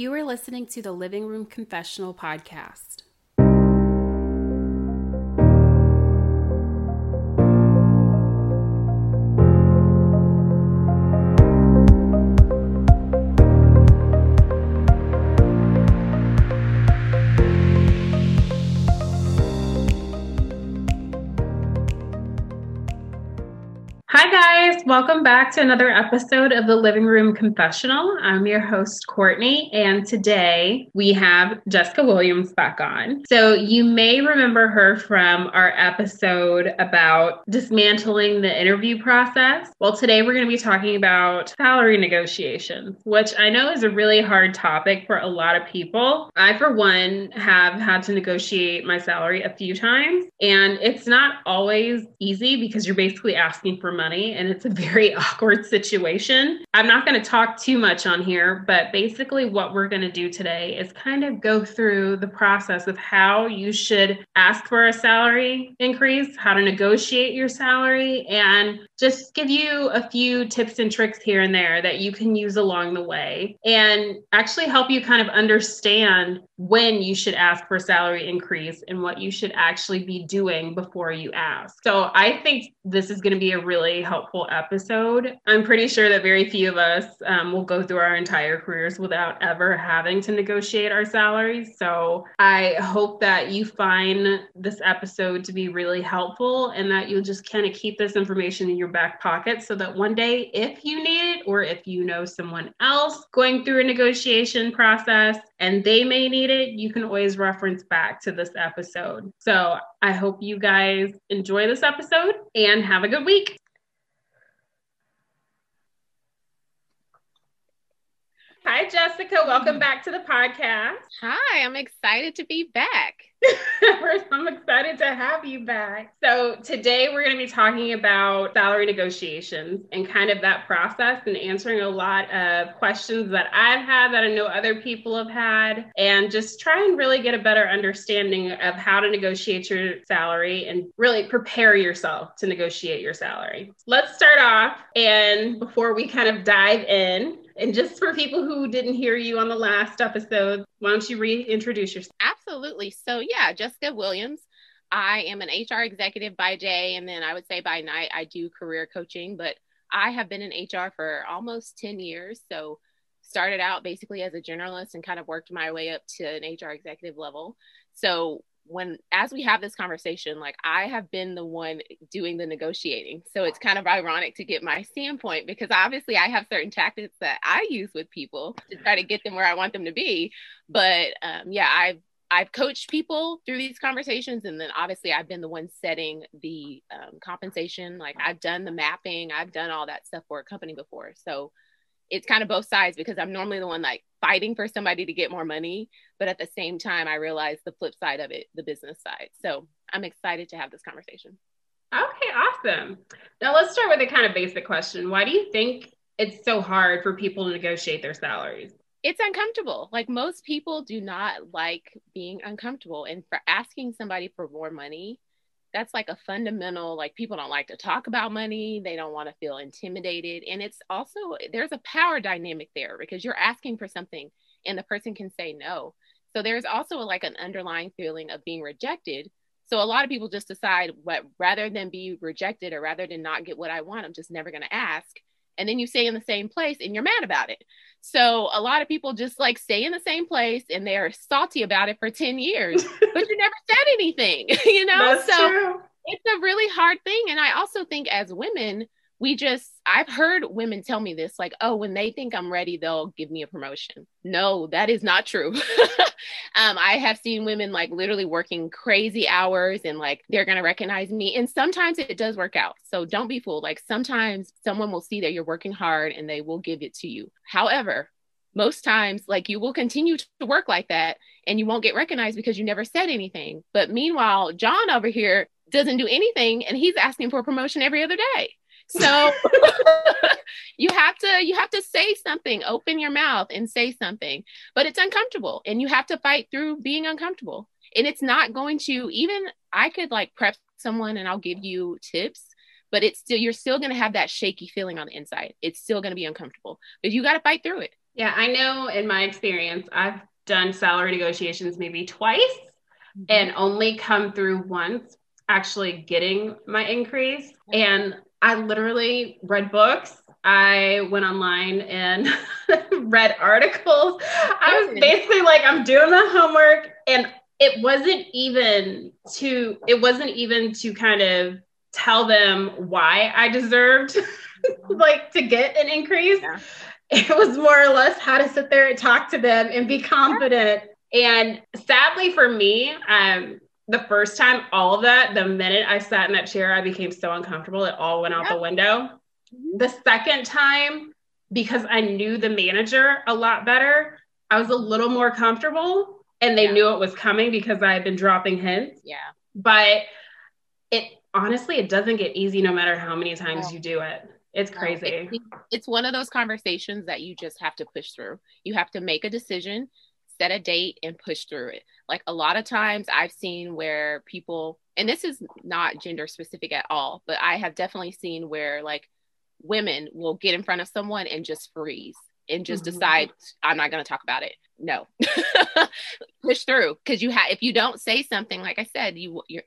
You are listening to the Living Room Confessional podcast. Hi guys, welcome back to another episode of the Living Room Confessional. I'm your host, Courtney, and today we have Jessica Williams back on. So you may remember her from our episode about dismantling the interview process. Well, today we're going to be talking about salary negotiations, which I know is a really hard topic for a lot of people. I, for one, have had to negotiate my salary a few times, and it's not always easy because you're basically asking for money, and it's a very awkward situation. I'm not going to talk too much on here, but basically what we're going to do today is kind of go through the process of how you should ask for a salary increase, how to negotiate your salary, and just give you a few tips and tricks here and there that you can use along the way and actually help you kind of understand when you should ask for a salary increase and what you should actually be doing before you ask. So I think this is going to be a really helpful episode. I'm pretty sure that very few of us will go through our entire careers without ever having to negotiate our salaries. So I hope that you find this episode to be really helpful and that you'll just kind of keep this information in your back pocket so that one day, if you need it, or if you know someone else going through a negotiation process and they may need it, you can always reference back to this episode. So I hope you guys enjoy this episode and have a good week. Hi, Jessica. Welcome back to the podcast. Hi, I'm excited to be back. I'm excited to have you back. So today we're going to be talking about salary negotiations and kind of that process and answering a lot of questions that I've had that I know other people have had, and just try and really get a better understanding of how to negotiate your salary and really prepare yourself to negotiate your salary. Let's start off, and before we kind of dive in, and just for people who didn't hear you on the last episode, why don't you reintroduce yourself? Absolutely. So yeah, Jessica Williams. I am an HR executive by day, and then I would say by night I do career coaching, but I have been in HR for almost 10 years. So started out basically as a journalist and kind of worked my way up to an HR executive level. So as we have this conversation, like I have been the one doing the negotiating. So it's kind of ironic to get my standpoint, because obviously I have certain tactics that I use with people to try to get them where I want them to be. But I've coached people through these conversations. And then obviously I've been the one setting the compensation. Like I've done the mapping, I've done all that stuff for a company before. So it's kind of both sides, because I'm normally the one like fighting for somebody to get more money. But at the same time, I realize the flip side of it, the business side. So I'm excited to have this conversation. Okay, awesome. Now let's start with a kind of basic question. Why do you think it's so hard for people to negotiate their salaries? It's uncomfortable. Like most people do not like being uncomfortable. And for asking somebody for more money, that's like a fundamental, like people don't like to talk about money. They don't want to feel intimidated. And it's also, there's a power dynamic there, because you're asking for something and the person can say no. So there's also like an underlying feeling of being rejected. So a lot of people just decide what, rather than be rejected or rather than not get what I want, I'm just never going to ask. And then you stay in the same place and you're mad about it. So a lot of people just like stay in the same place and they're salty about it for 10 years, but you never said anything, you know? That's so true. It's a really hard thing. And I also think as women, I've heard women tell me this, like, oh, when they think I'm ready, they'll give me a promotion. No, that is not true. I have seen women like literally working crazy hours and like, they're going to recognize me. And sometimes it does work out. So don't be fooled. Like sometimes someone will see that you're working hard and they will give it to you. However, most times, like you will continue to work like that and you won't get recognized because you never said anything. But meanwhile, John over here doesn't do anything and he's asking for a promotion every other day. So you have to say something, open your mouth and say something, but it's uncomfortable and you have to fight through being uncomfortable. And it's not going to, even I could like prep someone and I'll give you tips, but it's still, you're still going to have that shaky feeling on the inside. It's still going to be uncomfortable, but you got to fight through it. Yeah, I know in my experience, I've done salary negotiations maybe twice and only come through once actually getting my increase. And I literally read books. I went online and read articles. I was basically like, I'm doing the homework. And it wasn't even to kind of tell them why I deserved like to get an increase. Yeah. It was more or less how to sit there and talk to them and be confident. And sadly for me, the first time, all of that, the minute I sat in that chair, I became so uncomfortable. It all went out the window. The second time, because I knew the manager a lot better, I was a little more comfortable and they knew it was coming because I had been dropping hints. Yeah. But it doesn't get easy no matter how many times you do it. It's crazy. It's one of those conversations that you just have to push through. You have to make a decision, set a date, and push through it. Like a lot of times I've seen where people, and this is not gender specific at all, but I have definitely seen where like women will get in front of someone and just freeze and just decide, I'm not going to talk about it. No, push through. Cause you have, if you don't say something, like I said, you're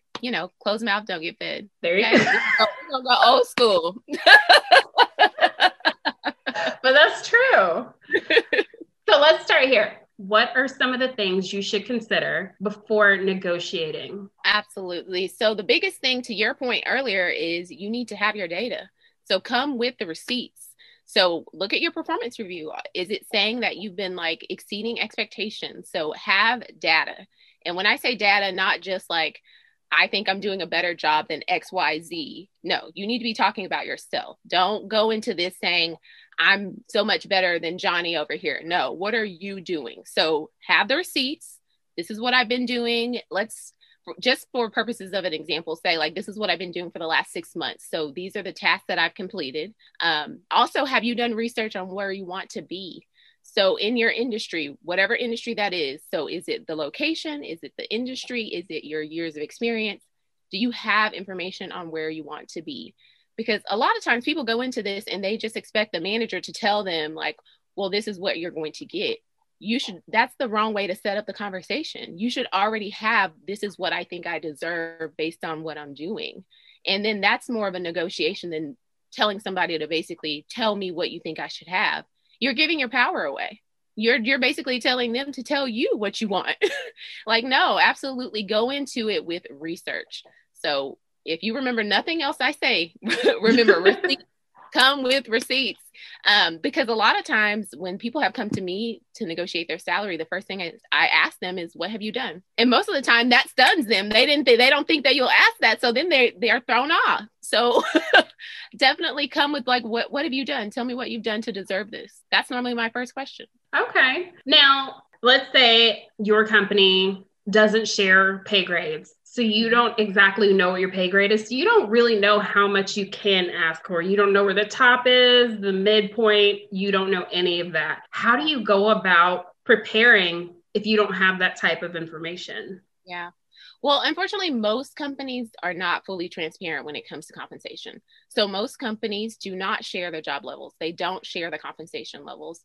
closed mouth, don't get fed. There you go. We're going to go old school. But that's true. So let's start here. What are some of the things you should consider before negotiating? Absolutely. So the biggest thing, to your point earlier, is you need to have your data. So come with the receipts. So look at your performance review. Is it saying that you've been like exceeding expectations? So have data. And when I say data, not just like, I think I'm doing a better job than X, Y, Z. No, you need to be talking about yourself. Don't go into this saying, I'm so much better than Johnny over here. No, what are you doing? So have the receipts. This is what I've been doing. Let's just, for purposes of an example, say like, this is what I've been doing for the last 6 months. So these are the tasks that I've completed. Also, have you done research on where you want to be? So in your industry, whatever industry that is, so is it the location? Is it the industry? Is it your years of experience? Do you have information on where you want to be? Because a lot of times people go into this and they just expect the manager to tell them like, well, this is what you're going to get. That's the wrong way to set up the conversation. You should already have, this is what I think I deserve based on what I'm doing. And then that's more of a negotiation than telling somebody to basically tell me what you think I should have. You're giving your power away. You're basically telling them to tell you what you want. Like, no, absolutely go into it with research. So if you remember nothing else I say, remember receipts. Come with receipts. Because a lot of times when people have come to me to negotiate their salary, the first thing I ask them is, what have you done? And most of the time that stuns them. They don't think that you'll ask that. So then they are thrown off. So definitely come with like, what have you done? Tell me what you've done to deserve this. That's normally my first question. Okay. Now, let's say your company doesn't share pay grades. So you don't exactly know what your pay grade is. So you don't really know how much you can ask for. You don't know where the top is, the midpoint. You don't know any of that. How do you go about preparing if you don't have that type of information? Yeah. Well, unfortunately, most companies are not fully transparent when it comes to compensation. So most companies do not share their job levels. They don't share the compensation levels.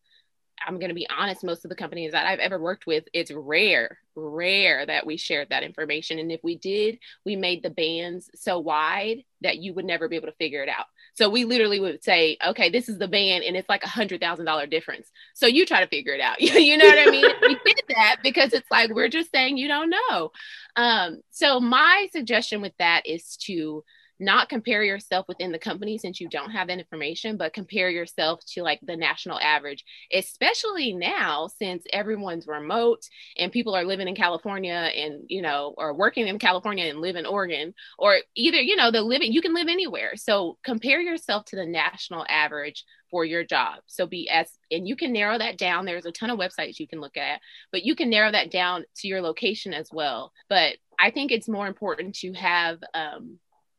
I'm going to be honest, most of the companies that I've ever worked with, it's rare that we shared that information. And if we did, we made the bands so wide that you would never be able to figure it out. So we literally would say, okay, this is the band and it's like $100,000 difference. So you try to figure it out. You know what I mean? We did that because it's like, we're just saying, you don't know. So my suggestion with that is to not compare yourself within the company since you don't have that information, but compare yourself to like the national average, especially now since everyone's remote and people are living in California and, or working in California and live in Oregon or either, you can live anywhere. So compare yourself to the national average for your job. So and you can narrow that down. There's a ton of websites you can look at, but you can narrow that down to your location as well. But I think it's more important to have,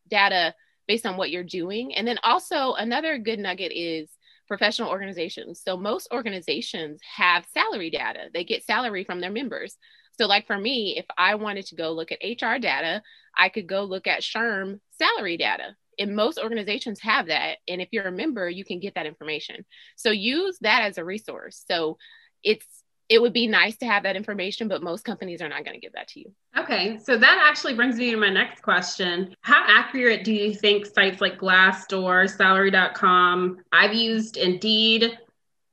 data based on what you're doing. And then also another good nugget is professional organizations. So most organizations have salary data. They get salary from their members. So like for me, if I wanted to go look at HR data, I could go look at SHRM salary data. And most organizations have that. And if you're a member, you can get that information. So use that as a resource. So it would be nice to have that information, but most companies are not going to give that to you. Okay. So that actually brings me to my next question. How accurate do you think sites like Glassdoor, salary.com, I've used Indeed,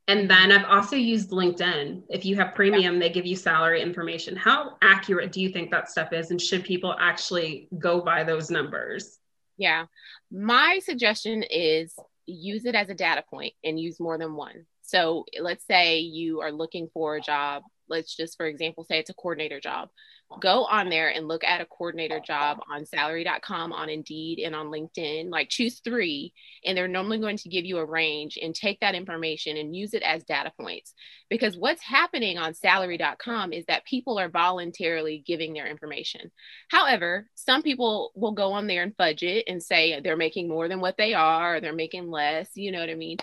and then I've also used LinkedIn. If you have premium, they give you salary information. How accurate do you think that stuff is? And should people actually go by those numbers? Yeah. My suggestion is use it as a data point and use more than one. So let's say you are looking for a job. Let's just, for example, say it's a coordinator job. Go on there and look at a coordinator job on salary.com, on Indeed, and on LinkedIn. Like choose three, and they're normally going to give you a range, and take that information and use it as data points. Because what's happening on salary.com is that people are voluntarily giving their information. However, some people will go on there and fudge it and say they're making more than what they are, or they're making less, you know what I mean?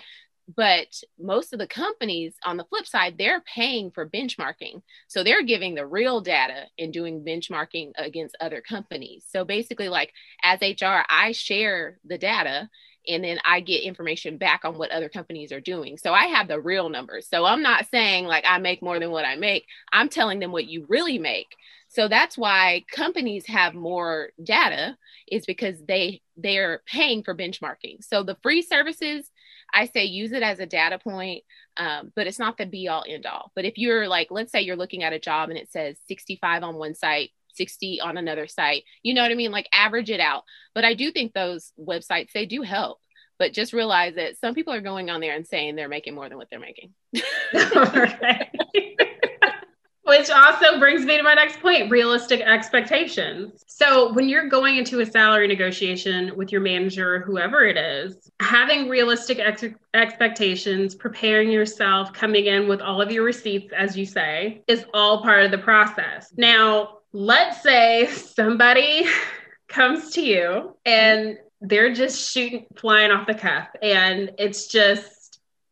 But most of the companies, on the flip side, they're paying for benchmarking. So they're giving the real data and doing benchmarking against other companies. So basically, like as HR, I share the data and then I get information back on what other companies are doing. So I have the real numbers. So I'm not saying like I make more than what I make. I'm telling them what you really make. So that's why companies have more data, is because they're paying for benchmarking. So the free services, I say use it as a data point, but it's not the be all end all. But if you're like, let's say you're looking at a job and it says 65 on one site, 60 on another site, you know what I mean? Like average it out. But I do think those websites, they do help. But just realize that some people are going on there and saying they're making more than what they're making. Okay. Which also brings me to my next point, realistic expectations. So when you're going into a salary negotiation with your manager or whoever it is, having realistic expectations, preparing yourself, coming in with all of your receipts, as you say, is all part of the process. Now, let's say somebody comes to you and they're just flying off the cuff, and it's just,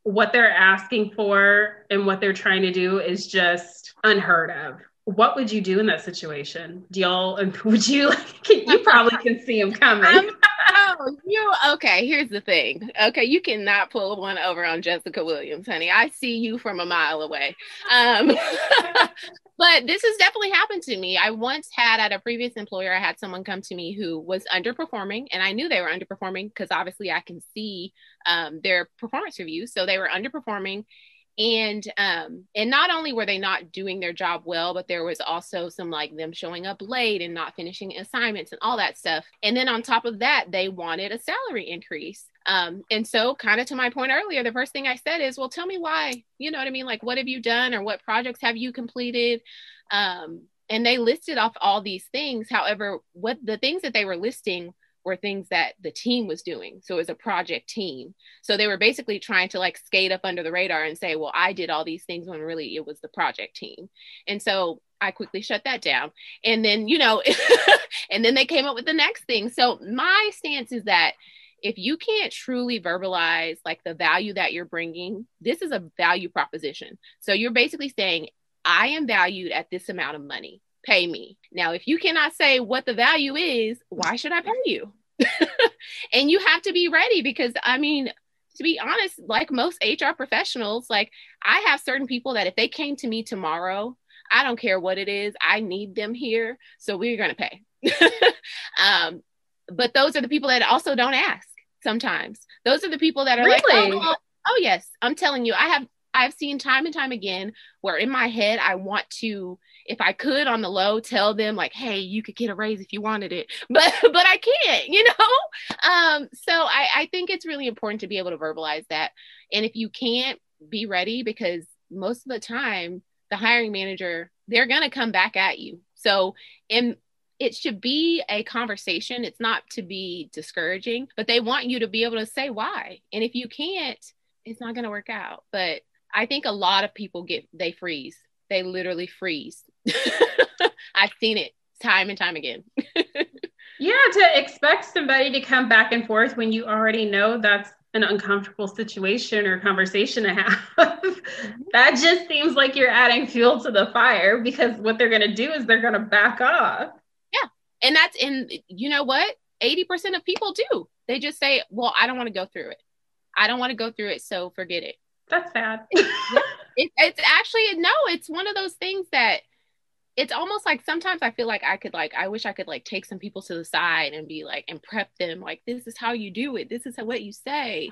what they're asking for and what they're trying to do is just unheard of. What would you do in that situation? You probably can see them coming. Okay, here's the thing. Okay, you cannot pull one over on Jessica Williams, honey. I see you from a mile away. But this has definitely happened to me. I once had, at a previous employer, I had someone come to me who was underperforming, and I knew they were underperforming because obviously I can see their performance reviews. So they were underperforming. And not only were they not doing their job well, but there was also some like them showing up late and not finishing assignments and all that stuff. And then on top of that, they wanted a salary increase. And so kind of to my point earlier, the first thing I said is, well, tell me why, you know what I mean? Like, what have you done, or what projects have you completed? And they listed off all these things. However, what the things that they were listing were things that the team was doing. So it was a project team. So they were basically trying to like skate up under the radar and say, well, I did all these things, when really it was the project team. And so I quickly shut that down. And then, you know, and then they came up with the next thing. So my stance is that if you can't truly verbalize like the value that you're bringing, this is a value proposition. So you're basically saying, I am valued at this amount of money. Pay me. Now, if you cannot say what the value is, why should I pay you? And you have to be ready, because I mean, to be honest, like most HR professionals, like I have certain people that if they came to me tomorrow, I don't care what it is, I need them here. So we're going to pay. But those are the people that also don't ask sometimes. Those are the people that are really? Like, oh, yes, I'm telling you, I've seen time and time again where in my head, I want to, if I could on the low, tell them like, hey, you could get a raise if you wanted it, but I can't, you know? So I think it's really important to be able to verbalize that. And if you can't, be ready, because most of the time the hiring manager, they're going to come back at you. So, and it should be a conversation. It's not to be discouraging, but they want you to be able to say why. And if you can't, it's not going to work out. But I think a lot of people they freeze. They literally freeze. I've seen it time and time again. Yeah, to expect somebody to come back and forth when you already know that's an uncomfortable situation or conversation to have. That just seems like you're adding fuel to the fire, because what they're going to do is they're going to back off. Yeah. And you know what? 80% of people do. They just say, well, I don't want to go through it. I don't want to go through it. So forget it. That's bad. It's actually, no, it's one of those things that it's almost like sometimes I feel like I could like, I wish I could like take some people to the side and be like, and prep them. Like, this is how you do it. This is what you say.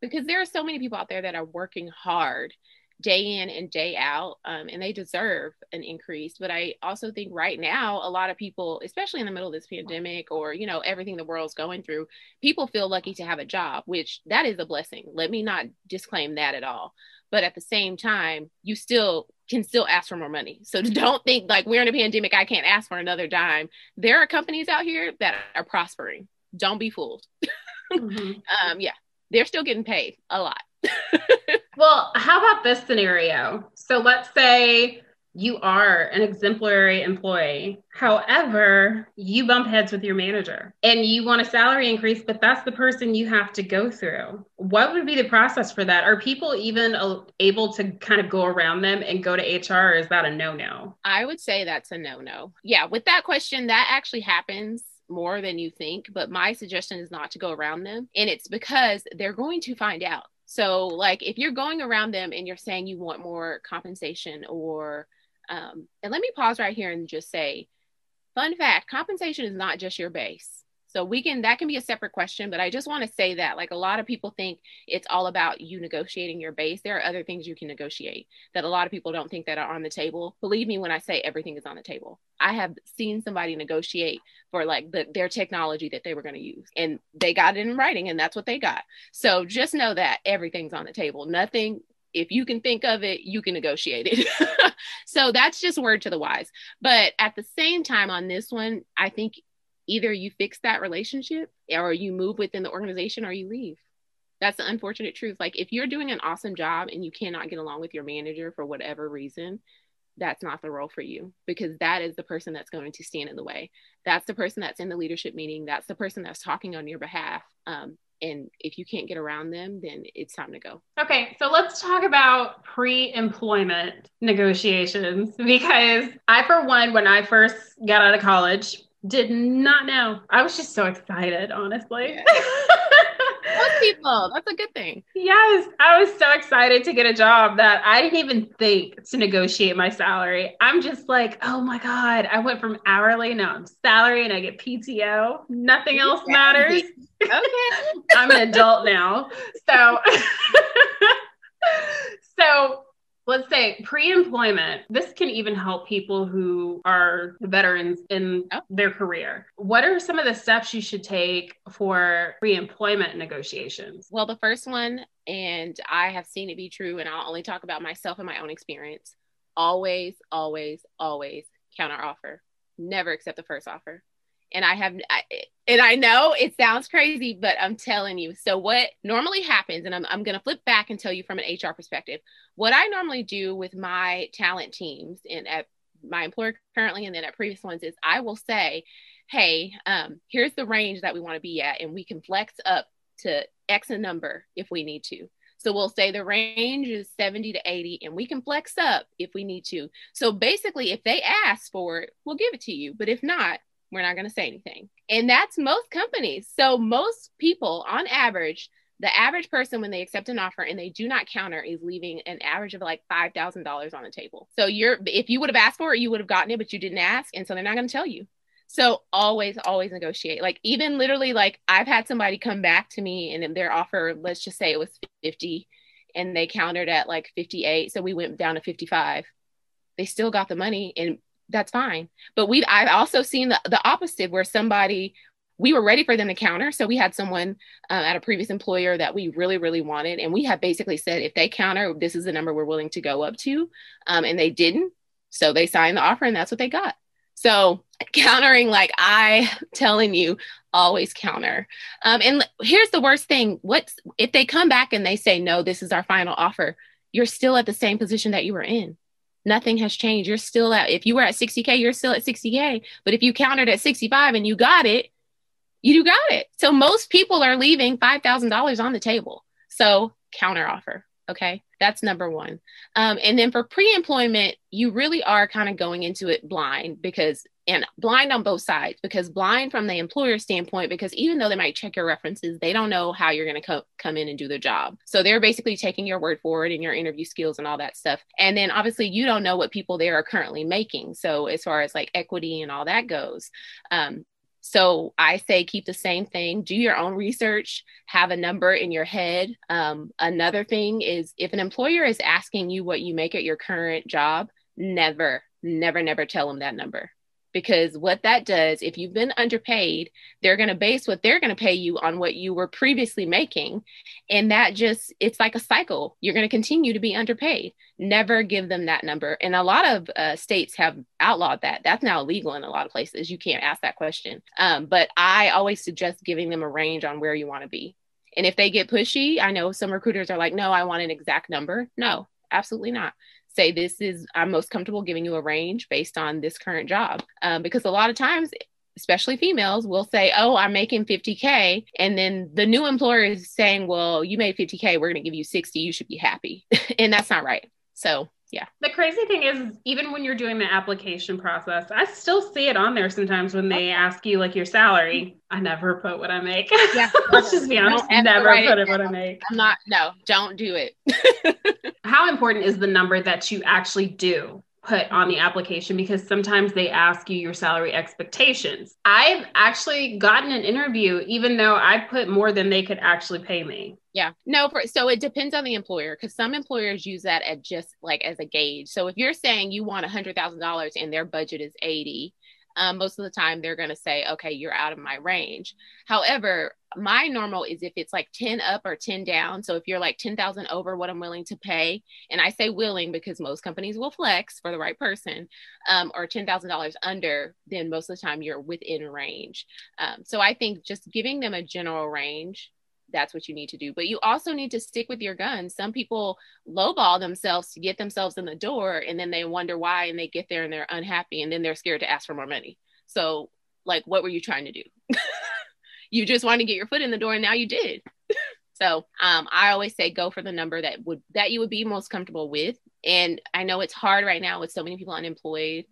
Because there are so many people out there that are working hard day in and day out, and they deserve an increase. But I also think right now, a lot of people, especially in the middle of this pandemic or, you know, everything the world's going through, people feel lucky to have a job, which that is a blessing. Let me not disclaim that at all. But at the same time, you still can still ask for more money. So don't think like we're in a pandemic, I can't ask for another dime. There are companies out here that are prospering. Don't be fooled. Mm-hmm. Yeah, they're still getting paid a lot. Well, how about this scenario? So let's say you are an exemplary employee. However, you bump heads with your manager and you want a salary increase, but that's the person you have to go through. What would be the process for that? Are people even able to kind of go around them and go to HR? Or is that a no-no? I would say that's a no-no. Yeah. With that question, that actually happens more than you think, but my suggestion is not to go around them. And it's because they're going to find out. So like if you're going around them and you're saying you want more compensation or, and let me pause right here and just say, fun fact, compensation is not just your base. So that can be a separate question, but I just want to say that like a lot of people think it's all about you negotiating your base. There are other things you can negotiate that a lot of people don't think that are on the table. Believe me when I say everything is on the table. I have seen somebody negotiate for like their technology that they were going to use and they got it in writing and that's what they got. So just know that everything's on the table. Nothing, if you can think of it, you can negotiate it. So that's just word to the wise. But at the same time on this one, I think either you fix that relationship or you move within the organization or you leave. That's the unfortunate truth. Like if you're doing an awesome job and you cannot get along with your manager for whatever reason, that's not the role for you because that is the person that's going to stand in the way. That's the person that's in the leadership meeting. That's the person that's talking on your behalf. And if you can't get around them, then it's time to go. Okay. So let's talk about pre-employment negotiations, because I, for one, when I first got out of college, did not know. I was just so excited, honestly. Yeah. Most people, that's a good thing. Yes. I was so excited to get a job that I didn't even think to negotiate my salary. I'm just like, oh my God, I went from hourly, now I'm salary and I get PTO. Nothing else matters. Okay. I'm an adult now. So let's say pre-employment, this can even help people who are veterans in their career. What are some of the steps you should take for pre-employment negotiations? Well, the first one, and I have seen it be true, and I'll only talk about myself and my own experience. Always, always, always counter offer. Never accept the first offer. And I know it sounds crazy, but I'm telling you. So what normally happens, and I'm going to flip back and tell you from an HR perspective, what I normally do with my talent teams and at my employer currently, and then at previous ones, is I will say, hey, here's the range that we want to be at. And we can flex up to X a number if we need to. So we'll say the range is 70 to 80 and we can flex up if we need to. So basically if they ask for it, we'll give it to you. But if not, we're not going to say anything. And that's most companies. So most people on average, the average person, when they accept an offer and they do not counter, is leaving an average of like $5,000 on the table. So if you would have asked for it, you would have gotten it, but you didn't ask. And so they're not going to tell you. So always, always negotiate. Like even literally, like I've had somebody come back to me and their offer, let's just say it was 50 and they countered at like 58. So we went down to 55. They still got the money and that's fine. But I've also seen the opposite where we were ready for them to counter. So we had someone at a previous employer that we really, really wanted. And we have basically said, if they counter, this is the number we're willing to go up to. And they didn't. So they signed the offer and that's what they got. So countering, like I'm telling you, always counter. And here's the worst thing. If they come back and they say, no, this is our final offer, you're still at the same position that you were in. Nothing has changed. You're still if you were at 60K, you're still at 60K. But if you countered at 65 and you got it, you got it. So most people are leaving $5,000 on the table. So counter offer. Okay. That's number one. And then for pre-employment, you really are kind of going into it blind because and blind on both sides, because blind from the employer standpoint, because even though they might check your references, they don't know how you're going to come in and do their job. So they're basically taking your word for it and your interview skills and all that stuff. And then obviously you don't know what people there are currently making. So as far as like equity and all that goes, so I say, keep the same thing, do your own research, have a number in your head. Another thing is, if an employer is asking you what you make at your current job, never tell them that number. Because what that does, if you've been underpaid, they're going to base what they're going to pay you on what you were previously making. And that just, it's like a cycle. You're going to continue to be underpaid. Never give them that number. And a lot of states have outlawed that. That's now illegal in a lot of places. You can't ask that question. But I always suggest giving them a range on where you want to be. And if they get pushy, I know some recruiters are like, no, I want an exact number. No, absolutely not. Say, this is, I'm most comfortable giving you a range based on this current job. Because a lot of times, especially females, will say, oh, I'm making 50K. And then the new employer is saying, well, you made 50K, we're going to give you 60. You should be happy. And that's not right. So yeah. The crazy thing is, even when you're doing the application process, I still see it on there sometimes when they ask you like your salary. I never put what I make. Yeah, let's just be honest. Never put it what I make. Don't do it. How important is the number that you actually do put on the application? Because sometimes they ask you your salary expectations. I've actually gotten an interview, even though I put more than they could actually pay me. Yeah. No. So it depends on the employer, because some employers use that at just like as a gauge. So if you're saying you want $100,000 and their budget is 80, most of the time they're going to say, okay, you're out of my range. However, my normal is if it's like 10 up or 10 down. So if you're like 10,000 over what I'm willing to pay, and I say willing because most companies will flex for the right person, or $10,000 under, then most of the time you're within range. So I think just giving them a general range, that's what you need to do. But you also need to stick with your guns. Some people lowball themselves to get themselves in the door, and then they wonder why, and they get there and they're unhappy, and then they're scared to ask for more money. So like, what were you trying to do? You just wanted to get your foot in the door, and now you did. So I always say, go for the number that you would be most comfortable with. And I know it's hard right now with so many people unemployed,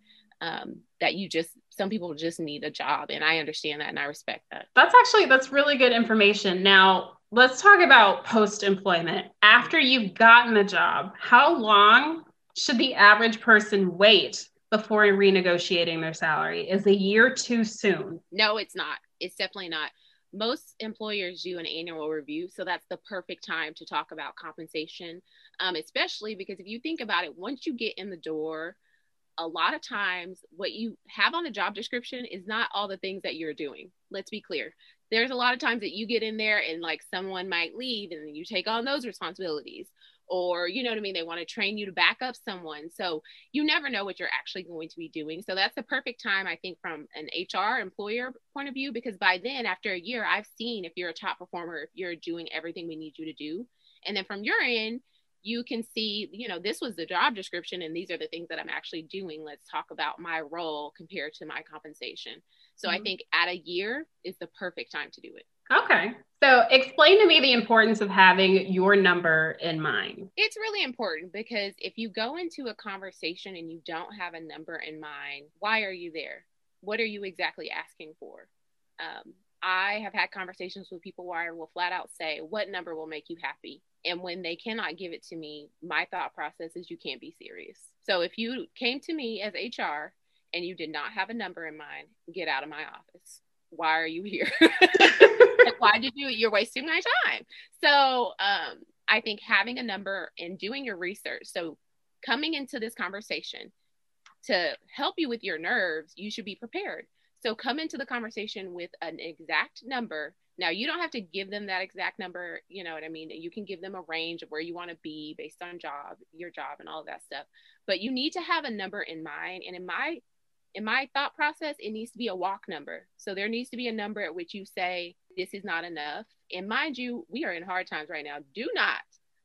that you just, some people just need a job. And I understand that, and I respect that. That's really good information. Now let's talk about post-employment. After you've gotten a job, how long should the average person wait before renegotiating their salary? Is a year too soon? No, it's not. It's definitely not. Most employers do an annual review. So that's the perfect time to talk about compensation, especially because if you think about it, once you get in the door, a lot of times what you have on the job description is not all the things that you're doing. Let's be clear. There's a lot of times that you get in there and like someone might leave and you take on those responsibilities, or, you know what I mean? They want to train you to back up someone. So you never know what you're actually going to be doing. So that's the perfect time, I think, from an HR employer point of view, because by then, after a year, I've seen if you're a top performer, if you're doing everything we need you to do. And then from your end, you can see, you know, this was the job description and these are the things that I'm actually doing. Let's talk about my role compared to my compensation. So I think at a year is the perfect time to do it. Okay. So explain to me the importance of having your number in mind. It's really important, because if you go into a conversation and you don't have a number in mind, why are you there? What are you exactly asking for? I have had conversations with people where I will flat out say, what number will make you happy? And when they cannot give it to me, my thought process is, you can't be serious. So if you came to me as HR and you did not have a number in mind, get out of my office. Why are you here? Why did you? You're wasting my time. So I think having a number and doing your research. So coming into this conversation, to help you with your nerves, you should be prepared. So come into the conversation with an exact number. Now, you don't have to give them that exact number. You know what I mean? You can give them a range of where you want to be based on your job and all of that stuff. But you need to have a number in mind. And in my thought process, it needs to be a walk number. So there needs to be a number at which you say, this is not enough. And mind you, we are in hard times right now. Do not,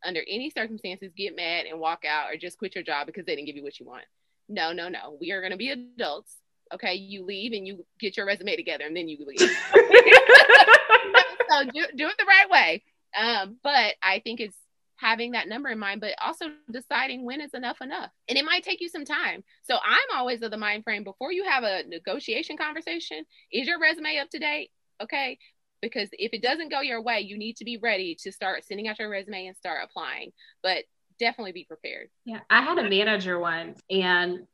under any circumstances, get mad and walk out or just quit your job because they didn't give you what you want. No. We are going to be adults. Okay, you leave and you get your resume together and then you leave. So do it the right way. But I think it's having that number in mind, but also deciding when it's enough. And it might take you some time. So I'm always of the mind frame, before you have a negotiation conversation, is your resume up to date? Okay. Because if it doesn't go your way, you need to be ready to start sending out your resume and start applying, but definitely be prepared. Yeah. I had a manager once and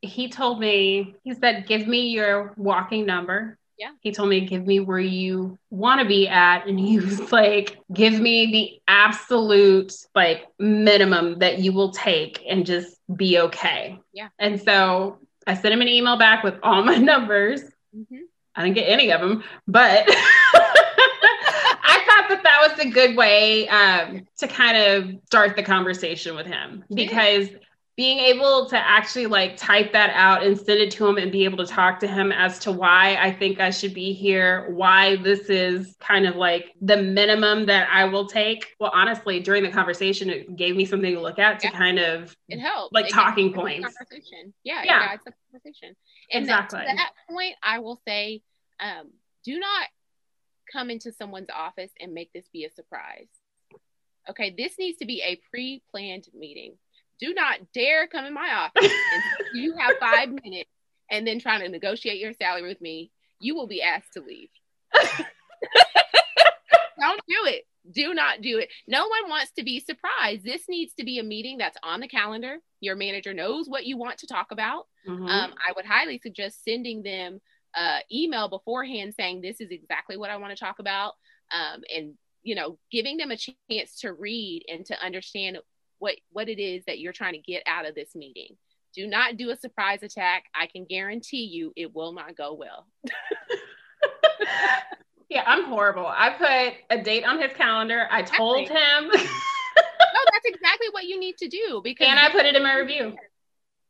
he told me, he said, give me your walking number. Yeah. He told me, give me where you want to be at. And he was like, give me the absolute like minimum that you will take and just be okay. Yeah. And so I sent him an email back with all my numbers. Mm-hmm. I didn't get any of them, but I thought that was a good way to kind of start the conversation with him, because being able to actually like type that out and send it to him and be able to talk to him as to why I think I should be here, why this is kind of like the minimum that I will take. Well, honestly, during the conversation, it gave me something to look at to kind of, it helped, like it talking points. Yeah. It's a conversation. And exactly. At that point, I will say, do not come into someone's office and make this be a surprise. Okay. This needs to be a pre-planned meeting. Do not dare come in my office. You have 5 minutes and then trying to negotiate your salary with me. You will be asked to leave. Don't do it. Do not do it. No one wants to be surprised. This needs to be a meeting that's on the calendar. Your manager knows what you want to talk about. Mm-hmm. I would highly suggest sending them an email beforehand saying, this is exactly what I want to talk about. And, you know, giving them a chance to read and to understand what it is that you're trying to get out of this meeting. Do not do a surprise attack. I can guarantee you it will not go well. Yeah, I'm horrible. I put a date on his calendar. I told him. No, that's exactly what you need to do. And I put it in my review.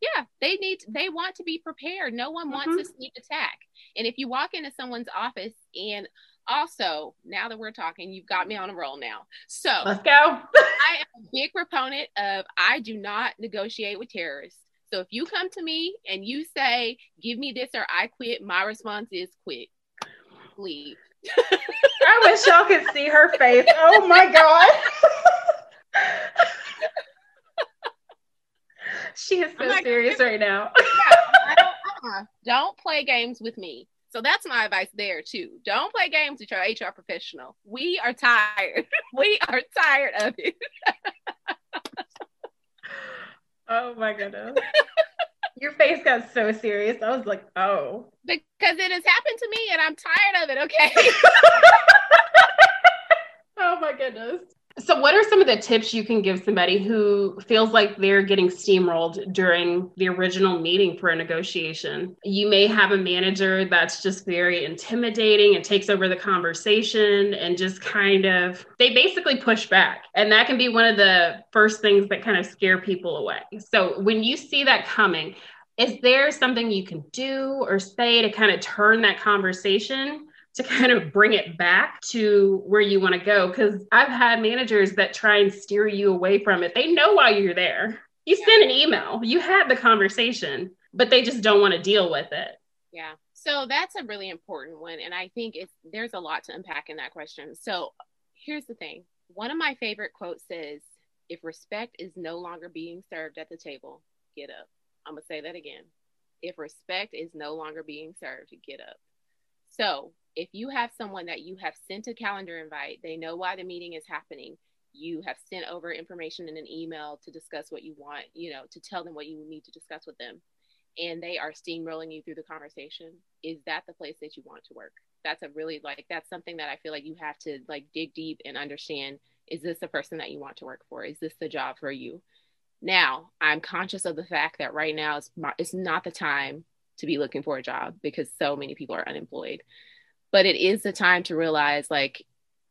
Yeah, they want to be prepared. No one wants a sneak attack. And if you walk into someone's office, and also, now that we're talking, you've got me on a roll now. So let's go. I am a big proponent of, I do not negotiate with terrorists. So if you come to me and you say, give me this or I quit, my response is quit. Leave. I wish y'all could see her face. Oh my God. She is so serious right now. Don't play games with me. So that's my advice there too. Don't play games with your HR professional. We are tired. We are tired of it. Oh my goodness. Your face got so serious. I was like, oh. Because it has happened to me and I'm tired of it, okay? Oh my goodness. So what are some of the tips you can give somebody who feels like they're getting steamrolled during the original meeting for a negotiation? You may have a manager that's just very intimidating and takes over the conversation and just kind of, they basically push back. And that can be one of the first things that kind of scare people away. So when you see that coming, is there something you can do or say to kind of turn that conversation to kind of bring it back to where you want to go? Because I've had managers that try and steer you away from it. They know why you're there. You send an email, you had the conversation, but they just don't want to deal with it. Yeah. So that's a really important one. And I think there's a lot to unpack in that question. So here's the thing. One of my favorite quotes says, if respect is no longer being served at the table, get up. I'm going to say that again. If respect is no longer being served, get up. So if you have someone that you have sent a calendar invite, they know why the meeting is happening. You have sent over information in an email to discuss what you want, you know, to tell them what you need to discuss with them. And they are steamrolling you through the conversation. Is that the place that you want to work? That's a really that's something that I feel like you have to dig deep and understand. Is this the person that you want to work for? Is this the job for you? Now, I'm conscious of the fact that right now it's not the time to be looking for a job because so many people are unemployed. But it is the time to realize,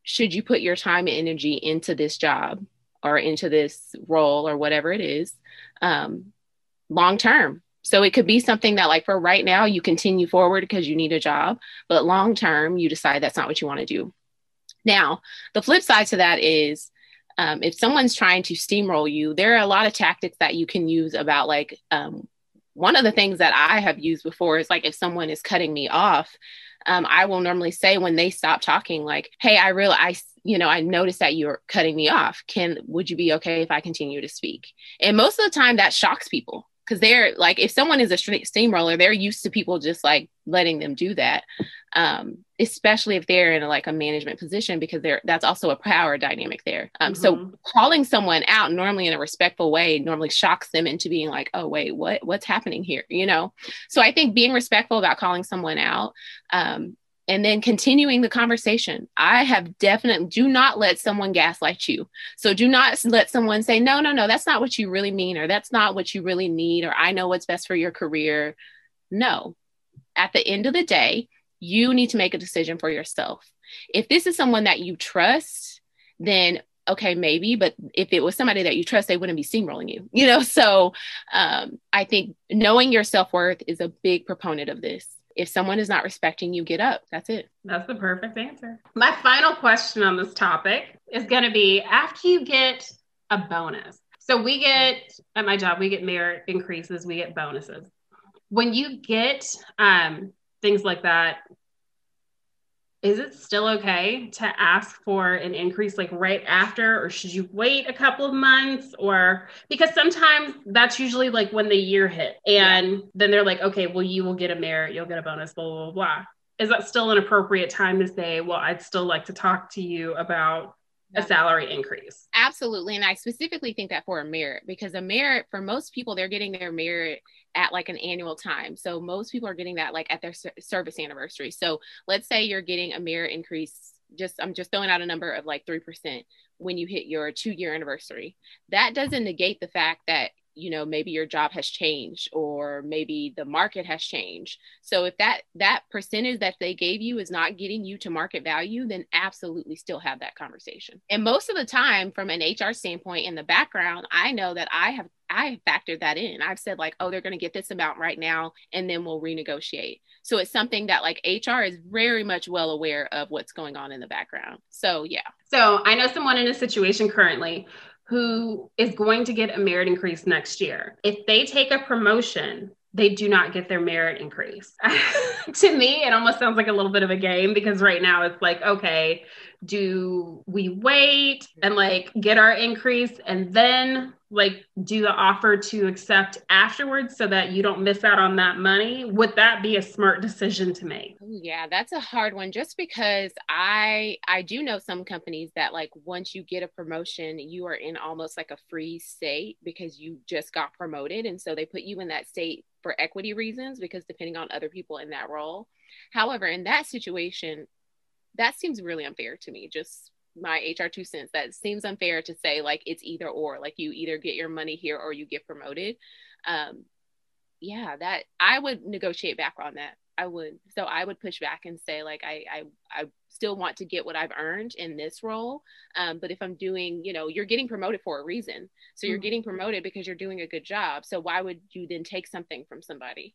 should you put your time and energy into this job or into this role or whatever it is, long term? So it could be something that for right now, you continue forward because you need a job, but long term, you decide that's not what you want to do. Now, the flip side to that is, if someone's trying to steamroll you, there are a lot of tactics that you can use about one of the things that I have used before is if someone is cutting me off, I will normally say when they stop talking, hey, I realize you know, I noticed that you're cutting me off. Would you be okay if I continue to speak? And most of the time that shocks people, because they're like, if someone is a steamroller, they're used to people just like letting them do that. Especially if they're in like a management position, because that's also a power dynamic there. So calling someone out normally in a respectful way normally shocks them into being like, oh, wait, what's happening here? You know? So I think being respectful about calling someone out, and then continuing the conversation. I have definitely, do not let someone gaslight you. So do not let someone say, no, that's not what you really mean, or that's not what you really need, or I know what's best for your career. No, at the end of the day, you need to make a decision for yourself. If this is someone that you trust, then okay, maybe, but if it was somebody that you trust, they wouldn't be steamrolling you, you know? So I think knowing your self-worth is a big proponent of this. If someone is not respecting you, get up. That's it. That's the perfect answer. My final question on this topic is going to be, after you get a bonus. So we get, at my job, we get merit increases, we get bonuses. When you get things like that, is it still okay to ask for an increase like right after, or should you wait a couple of months? Or because sometimes that's usually like when the year hit and then they're like, okay, well, you will get a merit, you'll get a bonus, blah, blah, blah. Is that still an appropriate time to say, well, I'd still like to talk to you about a salary increase? Absolutely. And I specifically think that for a merit, because a merit for most people, they're getting their merit at like an annual time. So most people are getting that like at their service anniversary. So let's say you're getting a merit increase, I'm just throwing out a number of like 3% when you hit your 2-year anniversary. That doesn't negate the fact that, you know, maybe your job has changed or maybe the market has changed. So if that percentage that they gave you is not getting you to market value, then absolutely still have that conversation. And most of the time from an HR standpoint in the background, I know that I have factored that in. I've said like, oh, they're going to get this amount right now, and then we'll renegotiate. So it's something that like HR is very much well aware of what's going on in the background. So yeah. So I know someone in a situation currently who is going to get a merit increase next year. If they take a promotion, they do not get their merit increase. To me, it almost sounds like a little bit of a game, because right now it's like, okay, do we wait and like get our increase and then like do the offer to accept afterwards so that you don't miss out on that money? Would that be a smart decision to make? Yeah, that's a hard one, just because I do know some companies that like once you get a promotion, you are in almost like a free state because you just got promoted. And so they put you in that state for equity reasons, because depending on other people in that role. However, in that situation, that seems really unfair to me. Just my HR 2 cents. That seems unfair to say like it's either or, like you either get your money here or you get promoted. That I would negotiate back on that. I would. So I would push back and say like, I still want to get what I've earned in this role. But if I'm doing, you know, you're getting promoted for a reason. So you're getting promoted because you're doing a good job. So why would you then take something from somebody?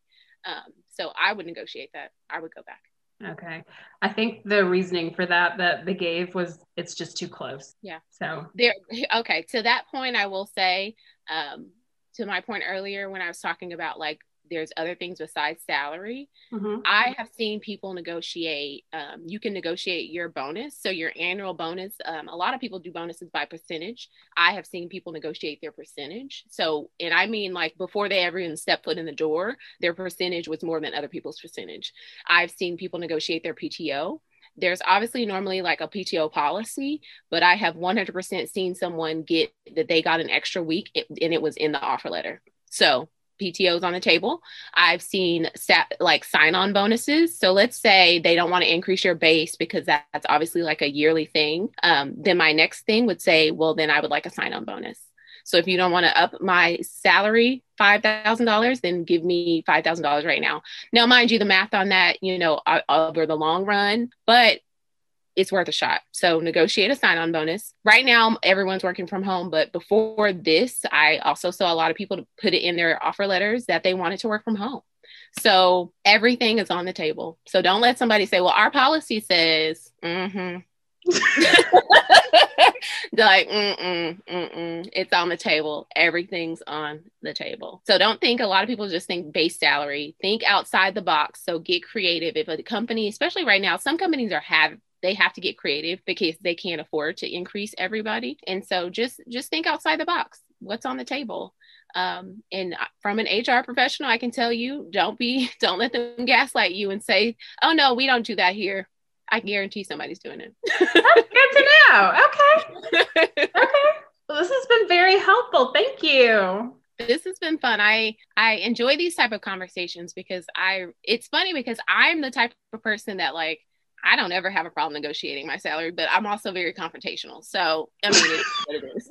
So I would negotiate that. I would go back. Okay. I think the reasoning for that they gave was it's just too close. Yeah. So there. Okay. To that point, I will say, to my point earlier, when I was talking about like, there's other things besides salary. I have seen people negotiate. You can negotiate your bonus. So your annual bonus, a lot of people do bonuses by percentage. I have seen people negotiate their percentage. So, and I mean like before they ever even stepped foot in the door, their percentage was more than other people's percentage. I've seen people negotiate their PTO. There's obviously normally like a PTO policy, but I have 100% seen someone get that they got an extra week and it was in the offer letter. So PTOs on the table. I've seen like sign-on bonuses. So let's say they don't want to increase your base because that's obviously like a yearly thing. Then my next thing would say, well, then I would like a sign-on bonus. So if you don't want to up my salary $5,000, then give me $5,000 right now. Now, mind you, the math on that, you know, over the long run, but it's worth a shot. So negotiate a sign-on bonus. Right now, everyone's working from home, but before this, I also saw a lot of people put it in their offer letters that they wanted to work from home. So everything is on the table. So don't let somebody say, well, our policy says, like, it's on the table. Everything's on the table. So don't think, a lot of people just think base salary, think outside the box. So get creative. If a company, especially right now, some companies are they have to get creative because they can't afford to increase everybody. And so just think outside the box. What's on the table? And from an HR professional, I can tell you, don't let them gaslight you and say, oh no, we don't do that here. I guarantee somebody's doing it. That's good to know. Okay. Okay. Well, this has been very helpful. Thank you. This has been fun. I enjoy these type of conversations because it's funny because I'm the type of person that like, I don't ever have a problem negotiating my salary, but I'm also very confrontational. So, I mean, it's what it is.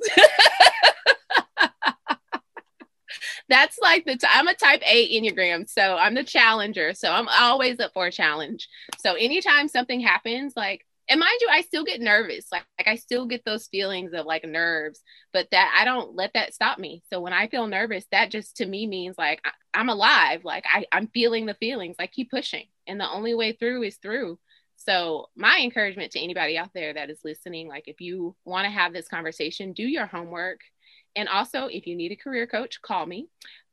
That's like I'm a type A Enneagram. So I'm the challenger. So I'm always up for a challenge. So anytime something happens, like, and mind you, I still get nervous. Like I still get those feelings of like nerves, but that I don't let that stop me. So when I feel nervous, that just to me means like I'm alive. Like I'm feeling the feelings, like keep pushing. And the only way through is through. So my encouragement to anybody out there that is listening, like if you want to have this conversation, do your homework. And also if you need a career coach, call me.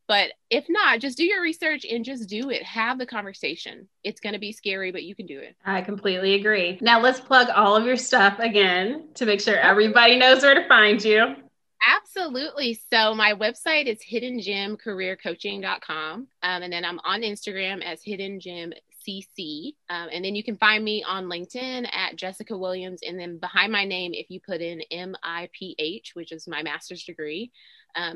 But if not, just do your research and just do it. Have the conversation. It's going to be scary, but you can do it. I completely agree. Now let's plug all of your stuff again to make sure everybody knows where to find you. Absolutely. So my website is hiddengemcareercoaching.com. And then I'm on Instagram as hiddengemcc. And then you can find me on LinkedIn at Jessica Williams. And then behind my name, if you put in MIPH, which is my master's degree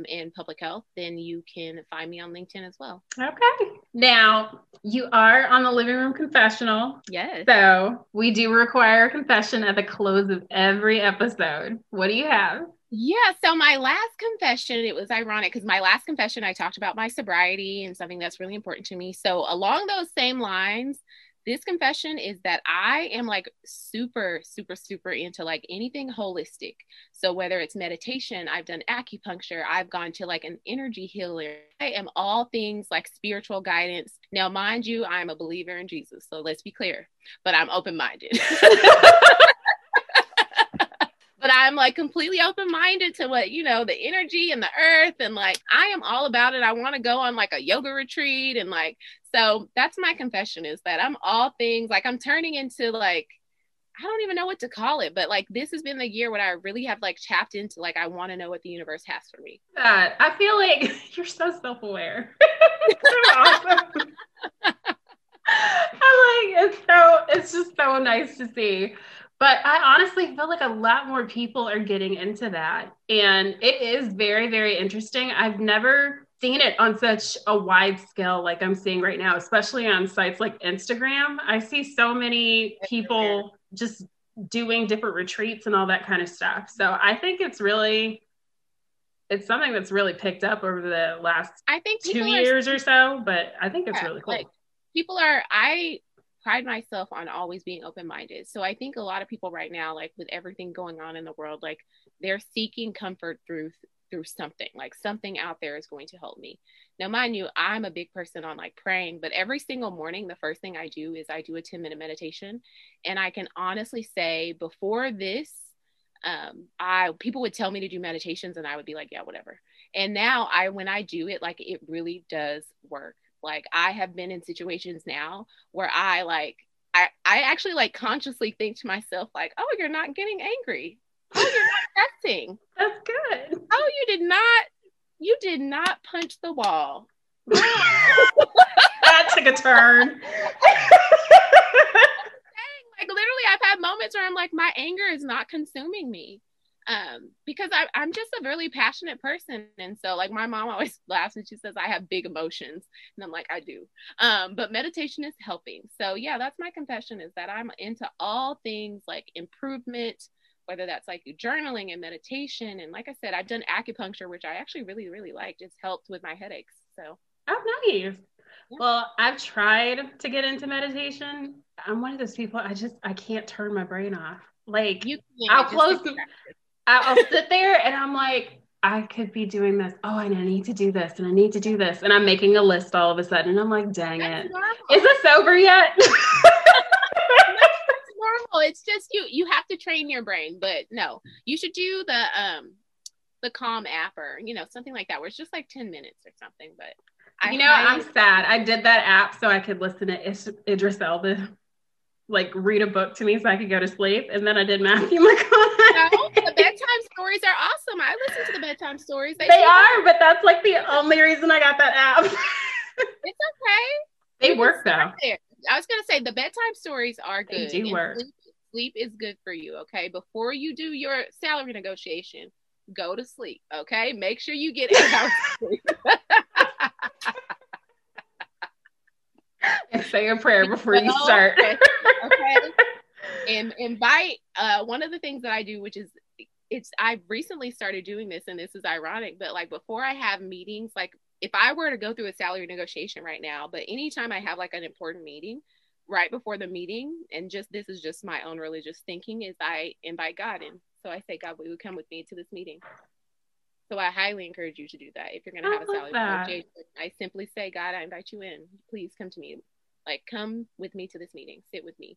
in public health, then you can find me on LinkedIn as well. Okay. Now you are on the Living Room Confessional. Yes. So we do require a confession at the close of every episode. What do you have? Yeah. So my last confession, it was ironic because my last confession, I talked about my sobriety and something that's really important to me. So along those same lines, this confession is that I am like super, super, super into like anything holistic. So whether it's meditation, I've done acupuncture, I've gone to like an energy healer. I am all things like spiritual guidance. Now, mind you, I'm a believer in Jesus. So let's be clear, but I'm open-minded. But I'm like completely open-minded to what, you know, the energy and the earth. And like, I am all about it. I want to go on like a yoga retreat. And like, so that's my confession is that I'm all things like I'm turning into like, I don't even know what to call it, but like, this has been the year when I really have like tapped into, like, I want to know what the universe has for me. I feel like you're so self-aware. You're awesome. I'm like, it's just so nice to see. But I honestly feel like a lot more people are getting into that. And it is very, very interesting. I've never seen it on such a wide scale like I'm seeing right now, especially on sites like Instagram. I see so many people just doing different retreats and all that kind of stuff. So I think it's something that's really picked up over the last 2 years or so, but I think it's really cool. Like I pride myself on always being open-minded. So I think a lot of people right now, like with everything going on in the world, like they're seeking comfort through something, like something out there is going to help me. Now, mind you, I'm a big person on like praying, but every single morning, the first thing I do is I do a 10-minute meditation. And I can honestly say before this, people would tell me to do meditations and I would be like, yeah, whatever. And now when I do it, like it really does work. Like I have been in situations now where I actually like consciously think to myself, like, oh, you're not getting angry. Oh, you're not testing. That's good. Oh, you did not punch the wall. That took a turn. Like literally I've had moments where I'm like, my anger is not consuming me. Because I'm just a really passionate person. And so like my mom always laughs and she says, I have big emotions. And I'm like, I do. But meditation is helping. So yeah, that's my confession is that I'm into all things like improvement, whether that's like journaling and meditation. And like I said, I've done acupuncture, which I actually really, really liked. It's helped with my headaches. So. Oh, nice. Yeah. Well, I've tried to get into meditation. I'm one of those people. I can't turn my brain off. Like I'll sit there and I'm like, I could be doing this. Oh, and I need to do this. And I need to do this. And I'm making a list all of a sudden. And I'm like, dang it. Is this over yet? It's normal. It's just you have to train your brain, but no, you should do the Calm app or, you know, something like that where it's just like 10 minutes or something. But I'm sad. I did that app so I could listen to Idris Elba. like read a book to me so I could go to sleep. And then I did Matthew McConaughey. No, the bedtime stories are awesome. I listen to the bedtime stories. They are, but that's like the only reason I got that app. It's okay. They work though. I was going to say the bedtime stories are good. They do work. Sleep is good for you. Okay. Before you do your salary negotiation, go to sleep. Okay. Make sure you get 8 hours of sleep. And say a prayer before you start. Okay. And invite, one of the things that I do, which is, I've recently started doing this, and this is ironic, but like before I have meetings, like if I were to go through a salary negotiation right now, but anytime I have like an important meeting, right before the meeting, and just, this is just my own religious thinking, is I invite God in. So I say, God, will you come with me to this meeting? So I highly encourage you to do that. If you're going to have a salary negotiation, I simply say, God, I invite you in. Please come to me. Like, come with me to this meeting. Sit with me.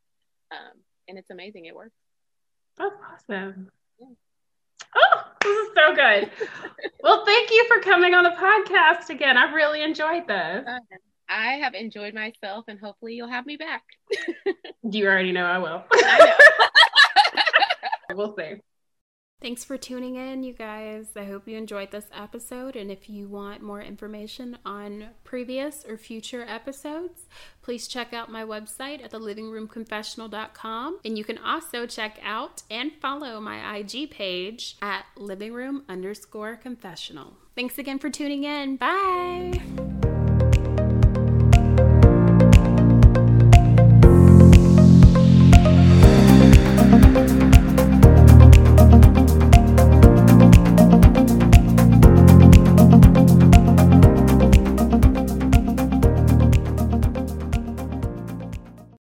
And it's amazing. It works. That's awesome. Yeah. Oh, this is so good. Well, thank you for coming on the podcast again. I really enjoyed this. I have enjoyed myself, and hopefully you'll have me back. You already know I will. I know. We'll see. Thanks for tuning in, you guys. I hope you enjoyed this episode, and if you want more information on previous or future episodes, please check out my website at thelivingroomconfessional.com, and you can also check out and follow my IG page at livingroom_confessional. Thanks again for tuning in. Bye!